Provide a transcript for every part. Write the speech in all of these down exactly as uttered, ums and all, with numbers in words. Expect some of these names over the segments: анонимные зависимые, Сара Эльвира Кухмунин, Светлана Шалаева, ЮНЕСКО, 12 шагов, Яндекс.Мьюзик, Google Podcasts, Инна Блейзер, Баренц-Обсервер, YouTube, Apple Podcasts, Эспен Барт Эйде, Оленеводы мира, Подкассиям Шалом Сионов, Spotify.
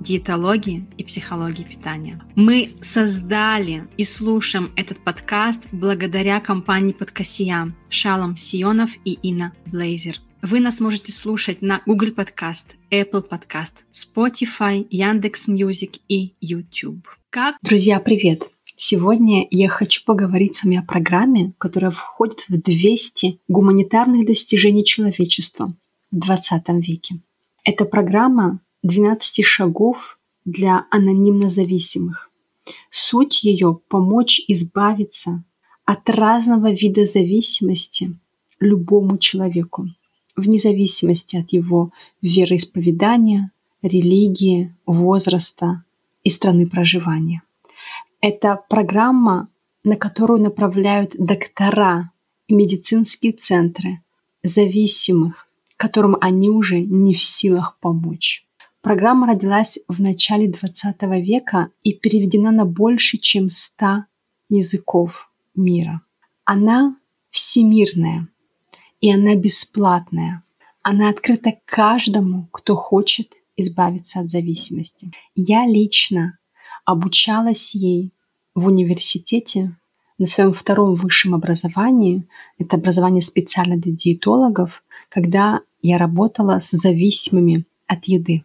диетологии и психологии питания. Мы создали и слушаем этот подкаст благодаря компании «Подкассиям» Шалом Сионов и Инна Блейзер. Вы нас можете слушать на Google Podcasts, Apple Podcasts, Spotify, Яндекс.Мьюзик и YouTube. Как? Друзья, привет! Сегодня я хочу поговорить с вами о программе, которая входит в двести гуманитарных достижений человечества в двадцатом веке. Эта программа двенадцать шагов для анонимно зависимых. Суть ее – помочь избавиться от разного вида зависимости любому человеку, вне зависимости от его вероисповедания, религии, возраста и страны проживания. Это программа, на которую направляют доктора и медицинские центры зависимых, которым они уже не в силах помочь. Программа родилась в начале двадцатого века и переведена на больше, чем ста языков мира. Она всемирная, и она бесплатная. Она открыта каждому, кто хочет избавиться от зависимости. Я лично обучалась ей в университете на своем втором высшем образовании. Это образование специально для диетологов, когда я работала с зависимыми от еды.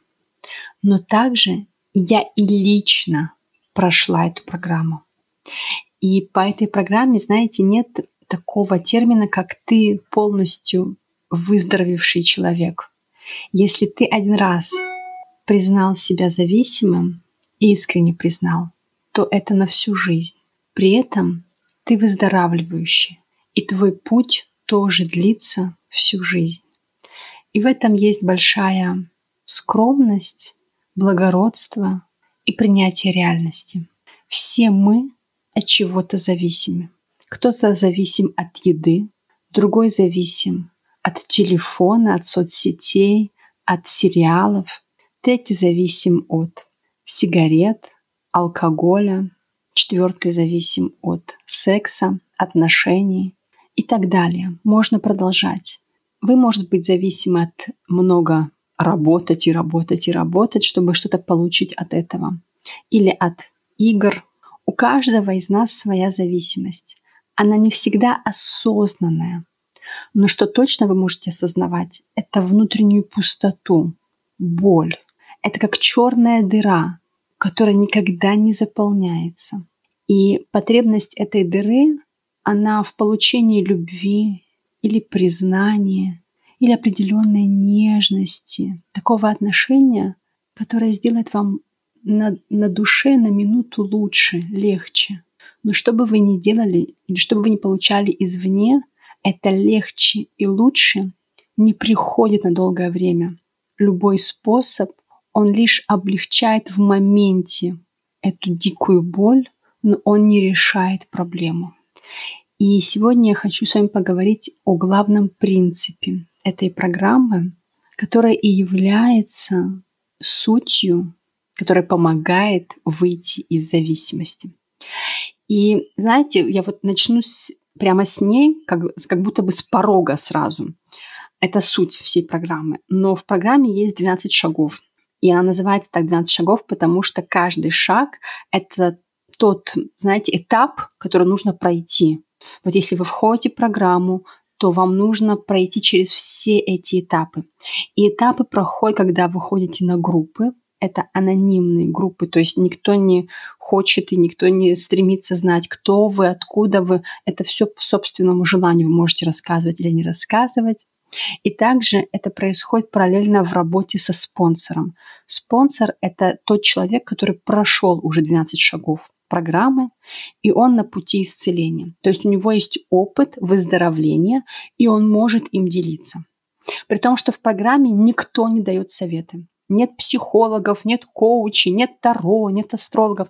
Но также я и лично прошла эту программу. И по этой программе, знаете, нет такого термина, как «ты полностью выздоровевший человек». Если ты один раз признал себя зависимым, искренне признал, то это на всю жизнь. При этом ты выздоравливающий, и твой путь тоже длится всю жизнь. И в этом есть большая скромность, благородство и принятие реальности. Все мы от чего-то зависимы. Кто-то зависим от еды, другой зависим от телефона, от соцсетей, от сериалов. Третий зависим от сигарет, алкоголя. Четвертый зависим от секса, отношений и так далее. Можно продолжать. Вы, может быть, зависимы от много работать и работать и работать, чтобы что-то получить от этого. Или от игр. У каждого из нас своя зависимость. Она не всегда осознанная. Но что точно вы можете осознавать, это внутреннюю пустоту, боль. Это как черная дыра, которая никогда не заполняется. И потребность этой дыры, она в получении любви или признания, или определенной нежности, такого отношения, которое сделает вам на, на душе на минуту лучше, легче. Но что бы вы ни делали, или что бы вы ни получали извне, это легче и лучше не приходит на долгое время. Любой способ, он лишь облегчает в моменте эту дикую боль, но он не решает проблему. И сегодня я хочу с вами поговорить о главном принципе этой программы, которая и является сутью, которая помогает выйти из зависимости. И, знаете, я вот начну с, прямо с ней, как, как будто бы с порога сразу. Это суть всей программы. Но в программе есть двенадцать шагов. И она называется так двенадцать шагов, потому что каждый шаг – это тот, знаете, этап, который нужно пройти. Вот если вы входите в программу, то вам нужно пройти через все эти этапы. И этапы проходят, когда вы ходите на группы. Это анонимные группы, то есть никто не хочет и никто не стремится знать, кто вы, откуда вы. Это все по собственному желанию вы можете рассказывать или не рассказывать. И также это происходит параллельно в работе со спонсором. Спонсор – это тот человек, который прошел уже двенадцать шагов программы, и он на пути исцеления. То есть у него есть опыт выздоровления, и он может им делиться. При том, что в программе никто не дает советы. Нет психологов, нет коучей, нет таро, нет астрологов.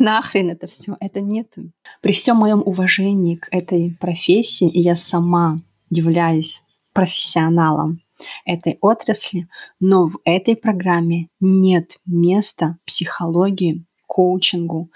Нахрен это все, это нет. При всем моем уважении к этой профессии, и я сама являюсь профессионалом этой отрасли, но в этой программе нет места психологии, коучингу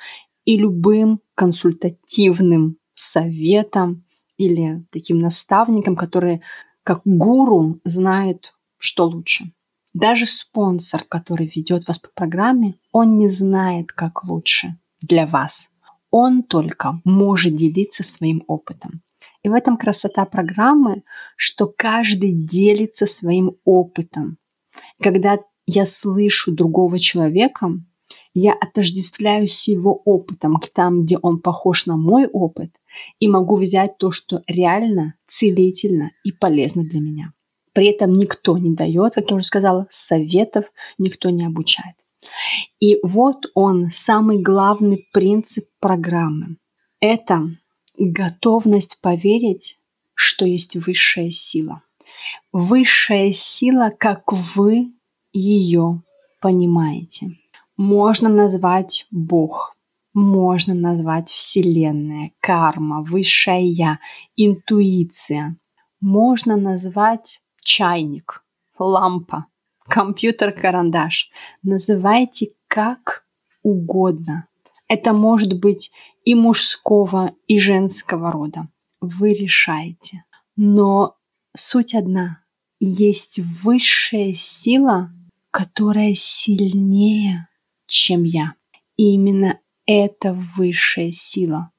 и любым консультативным советам или таким наставникам, которые как гуру знают, что лучше. Даже спонсор, который ведет вас по программе, он не знает, как лучше для вас. Он только может делиться своим опытом. И в этом красота программы, что каждый делится своим опытом. Когда я слышу другого человека, я отождествляюсь с его опытом, там, где он похож на мой опыт, и могу взять то, что реально, целительно и полезно для меня. При этом никто не дает, как я уже сказала, советов, никто не обучает. И вот он, самый главный принцип программы. Это готовность поверить, что есть высшая сила. Высшая сила, как вы ее понимаете. Можно назвать Бог, можно назвать Вселенная, карма, высшее Я, интуиция. Можно назвать чайник, лампа, компьютер, карандаш. Называйте как угодно. Это может быть и мужского, и женского рода. Вы решаете. Но суть одна. Есть высшая сила, которая сильнее, чем я. И именно эта высшая сила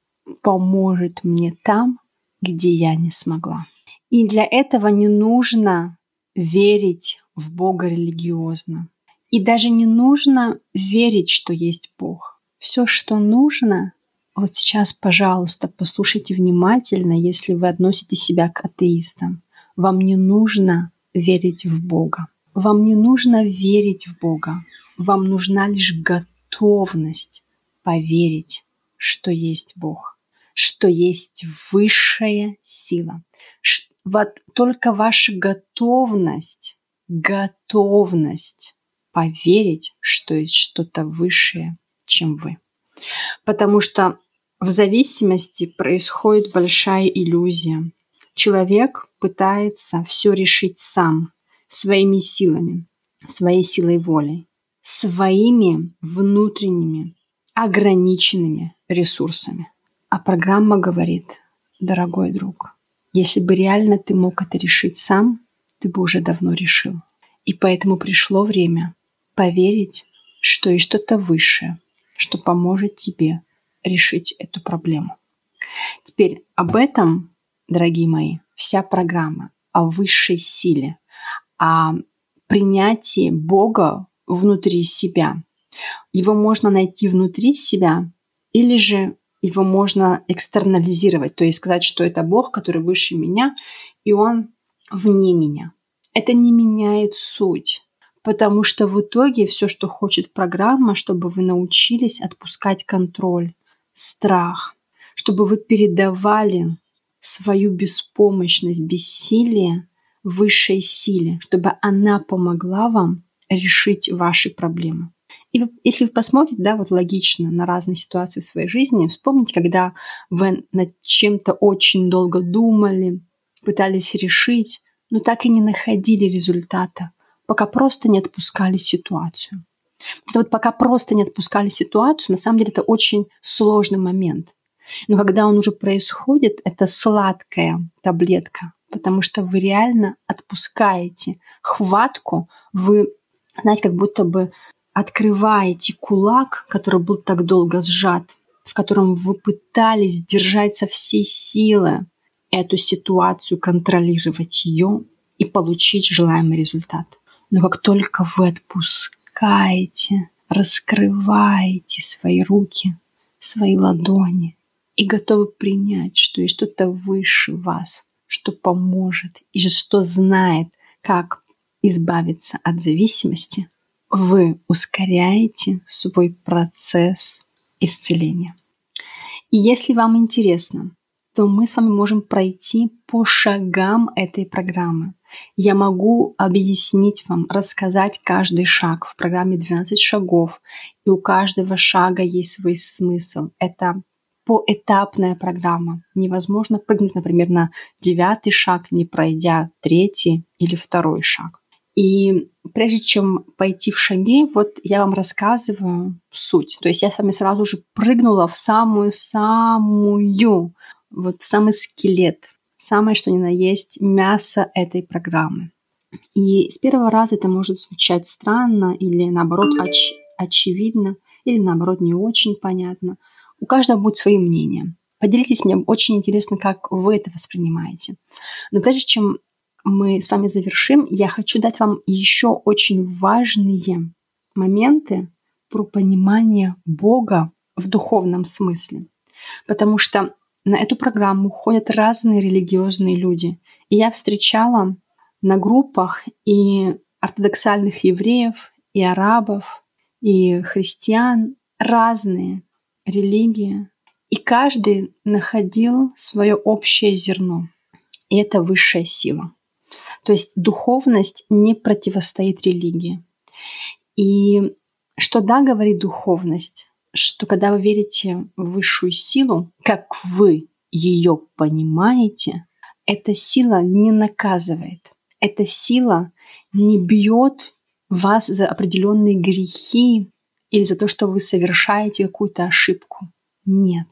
поможет мне там, где я не смогла. И для этого не нужно верить в Бога религиозно. И даже не нужно верить, что есть Бог. Все, что нужно, вот сейчас, пожалуйста, послушайте внимательно, если вы относите себя к атеистам. Вам не нужно верить в Бога. Вам не нужно верить в Бога. Вам нужна лишь готовность поверить, что есть Бог, что есть высшая сила. Вот только ваша готовность, готовность поверить, что есть что-то высшее, чем вы. Потому что в зависимости происходит большая иллюзия. Человек пытается все решить сам, своими силами, своей силой воли, своими внутренними ограниченными ресурсами. А программа говорит: дорогой друг, если бы реально ты мог это решить сам, ты бы уже давно решил. И поэтому пришло время поверить, что есть что-то высшее, что поможет тебе решить эту проблему. Теперь об этом, дорогие мои, вся программа, о высшей силе, о принятии Бога внутри себя. Его можно найти внутри себя или же его можно экстернализировать, то есть сказать, что это Бог, который выше меня, и он вне меня. Это не меняет суть, потому что в итоге все, что хочет программа, чтобы вы научились отпускать контроль, страх, чтобы вы передавали свою беспомощность, бессилие высшей силе, чтобы она помогла вам решить ваши проблемы. И если вы посмотрите, да, вот логично на разные ситуации в своей жизни, вспомните, когда вы над чем-то очень долго думали, пытались решить, но так и не находили результата, пока просто не отпускали ситуацию. Это вот пока просто не отпускали ситуацию, на самом деле это очень сложный момент. Но когда он уже происходит, это сладкая таблетка, потому что вы реально отпускаете хватку, вы, знаете, как будто бы открываете кулак, который был так долго сжат, в котором вы пытались держать со всей силы эту ситуацию, контролировать ее и получить желаемый результат. Но как только вы отпускаете, раскрываете свои руки, свои ладони и готовы принять, что есть что-то выше вас, что поможет и что знает, как избавиться от зависимости, вы ускоряете свой процесс исцеления. И если вам интересно, то мы с вами можем пройти по шагам этой программы. Я могу объяснить вам, рассказать каждый шаг. В программе двенадцать шагов, и у каждого шага есть свой смысл. Это поэтапная программа. Невозможно прыгнуть, например, на девятый шаг, не пройдя третий или второй шаг. И прежде чем пойти в шаги, вот я вам рассказываю суть. То есть я с вами сразу же прыгнула в самую-самую, вот в самый скелет, самое что ни на есть мясо этой программы. И с первого раза это может звучать странно или, наоборот, оч- очевидно, или, наоборот, не очень понятно. У каждого будет свои мнения. Поделитесь, мне очень интересно, как вы это воспринимаете. Но прежде чем мы с вами завершим, я хочу дать вам еще очень важные моменты про понимание Бога в духовном смысле. Потому что на эту программу ходят разные религиозные люди. И я встречала на группах и ортодоксальных евреев, и арабов, и христиан, разные религии. И каждый находил свое общее зерно. И это высшая сила. То есть духовность не противостоит религии. И что да, говорит духовность, что когда вы верите в высшую силу, как вы ее понимаете, эта сила не наказывает, эта сила не бьет вас за определенные грехи или за то, что вы совершаете какую-то ошибку. Нет,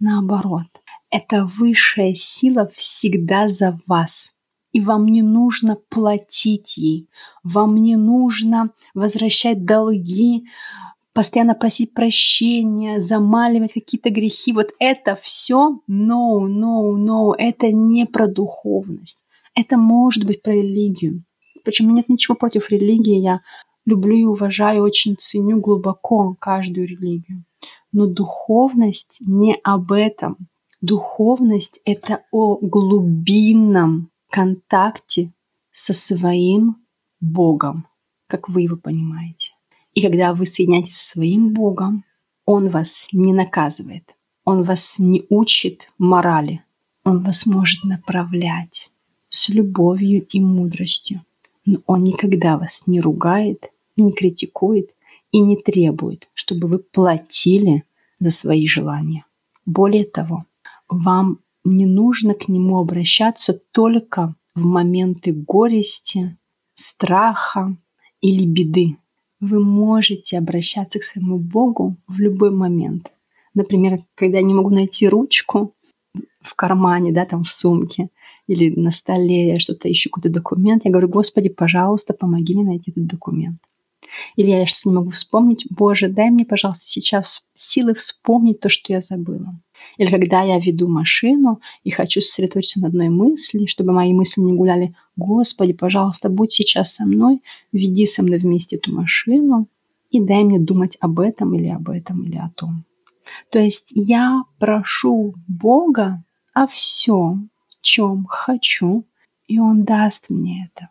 наоборот, эта высшая сила всегда за вас. И вам не нужно платить ей, вам не нужно возвращать долги, постоянно просить прощения, замаливать какие-то грехи. Вот это все no, no, no. Это не про духовность. Это может быть про религию. Причем у меня нет ничего против религии. Я люблю и уважаю, очень ценю глубоко каждую религию. Но духовность не об этом. Духовность — это о глубинном контакте со своим Богом, как вы его понимаете. И когда вы соединяетесь со своим Богом, Он вас не наказывает, Он вас не учит морали, Он вас может направлять с любовью и мудростью, но Он никогда вас не ругает, не критикует и не требует, чтобы вы платили за свои желания. Более того, вам не нужно к Нему обращаться только в моменты горести, страха или беды. Вы можете обращаться к своему Богу в любой момент. Например, когда я не могу найти ручку в кармане, да, там в сумке или на столе, я что-то ищу, какой-то документ, я говорю: Господи, пожалуйста, помоги мне найти этот документ. Или я что-то не могу вспомнить: Боже, дай мне, пожалуйста, сейчас силы вспомнить то, что я забыла. Или когда я веду машину и хочу сосредоточиться на одной мысли, чтобы мои мысли не гуляли: Господи, пожалуйста, будь сейчас со мной, веди со мной вместе эту машину и дай мне думать об этом или об этом или о том. То есть я прошу Бога о всем, чем хочу, и Он даст мне это.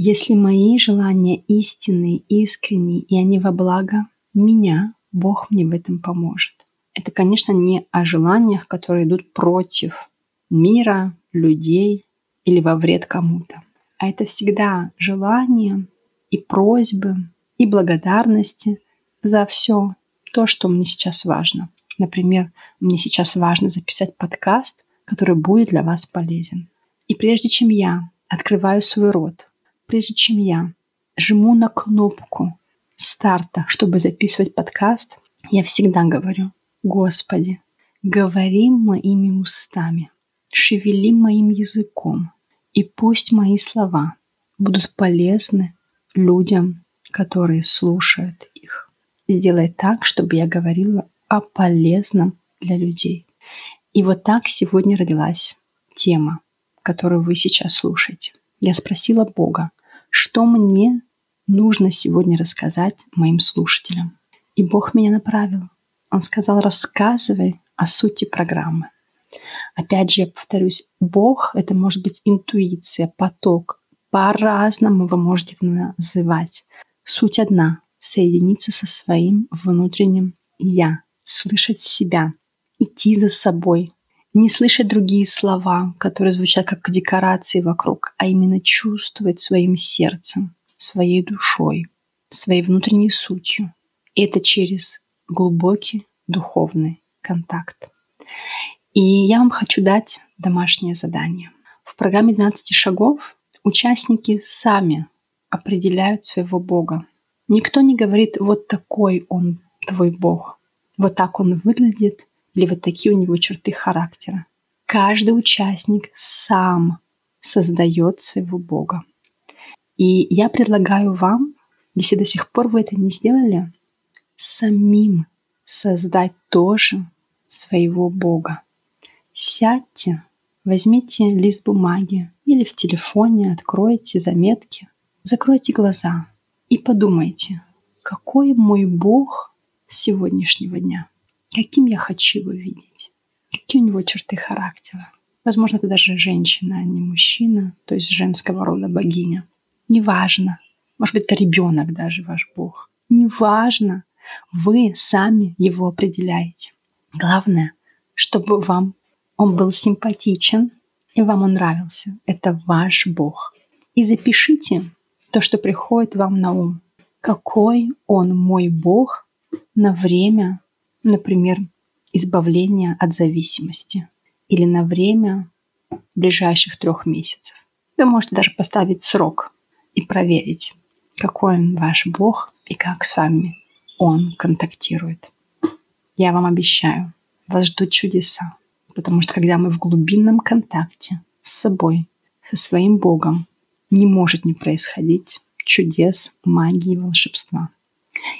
Если мои желания истинные, искренние, и они во благо меня, Бог мне в этом поможет. Это, конечно, не о желаниях, которые идут против мира, людей или во вред кому-то. А это всегда желания и просьбы, и благодарности за все то, что мне сейчас важно. Например, мне сейчас важно записать подкаст, который будет для вас полезен. И прежде чем я открываю свой рот, прежде чем я жму на кнопку старта, чтобы записывать подкаст, я всегда говорю: Господи, говори моими устами, шевели моим языком, и пусть мои слова будут полезны людям, которые слушают их. Сделай так, чтобы я говорила о полезном для людей. И вот так сегодня родилась тема, которую вы сейчас слушаете. Я спросила Бога, что мне нужно сегодня рассказать моим слушателям. И Бог меня направил. Он сказал: рассказывай о сути программы. Опять же, я повторюсь, Бог — это может быть интуиция, поток. По-разному вы можете это называть. Суть одна — соединиться со своим внутренним «я», слышать себя, идти за собой, не слышать другие слова, которые звучат как декорации вокруг, а именно чувствовать своим сердцем, своей душой, своей внутренней сутью. И это через глубокий духовный контакт. И я вам хочу дать домашнее задание. В программе двенадцать шагов участники сами определяют своего Бога. Никто не говорит: вот такой он, твой Бог, вот так он выглядит, или вот такие у него черты характера. Каждый участник сам создает своего Бога. И я предлагаю вам, если до сих пор вы это не сделали, самим создать тоже своего Бога. Сядьте, возьмите лист бумаги или в телефоне откройте заметки, закройте глаза и подумайте, какой мой Бог с сегодняшнего дня, каким я хочу его видеть, какие у него черты характера. Возможно, это даже женщина, а не мужчина, то есть женского рода богиня. Неважно, может быть, это ребенок даже ваш Бог. Неважно, вы сами его определяете. Главное, чтобы вам он был симпатичен и вам он нравился. Это ваш Бог. И запишите то, что приходит вам на ум. Какой он мой Бог на время, например, избавления от зависимости или на время ближайших трех месяцев. Вы можете даже поставить срок и проверить, какой он ваш Бог и как с вами он контактирует. Я вам обещаю, вас ждут чудеса, потому что когда мы в глубинном контакте с собой, со своим Богом, не может не происходить чудес, магии, волшебства.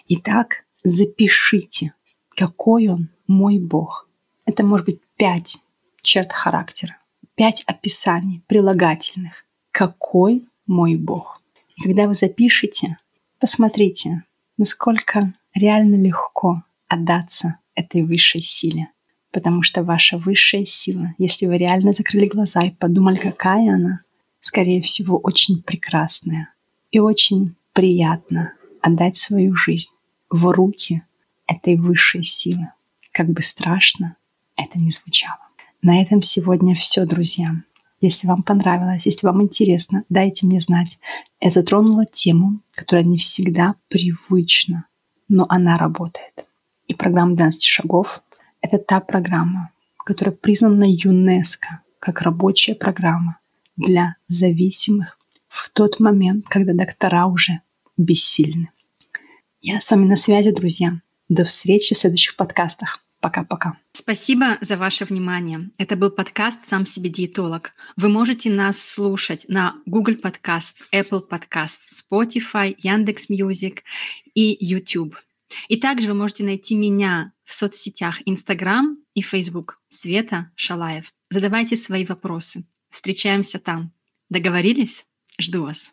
Итак, запишите, какой он мой Бог. Это может быть пять черт характера, пять описаний прилагательных. Какой мой Бог? И когда вы запишете, посмотрите, насколько реально легко отдаться этой высшей силе. Потому что ваша высшая сила, если вы реально закрыли глаза и подумали, какая она, скорее всего, очень прекрасная. И очень приятно отдать свою жизнь в руки этой высшей силы. Как бы страшно это ни звучало. На этом сегодня все, друзья. Если вам понравилось, если вам интересно, дайте мне знать. Я затронула тему, которая не всегда привычна, но она работает. И программа двенадцать шагов – это та программа, которая признана ЮНЕСКО как рабочая программа для зависимых в тот момент, когда доктора уже бессильны. Я с вами на связи, друзья. До встречи в следующих подкастах. Пока-пока. Спасибо за ваше внимание. Это был подкаст «Сам себе диетолог». Вы можете нас слушать на Google Podcasts, Apple Podcasts, Spotify, Яндекс.Мьюзик и YouTube. И также вы можете найти меня в соцсетях Instagram и Facebook Света Шалаев. Задавайте свои вопросы. Встречаемся там. Договорились? Жду вас.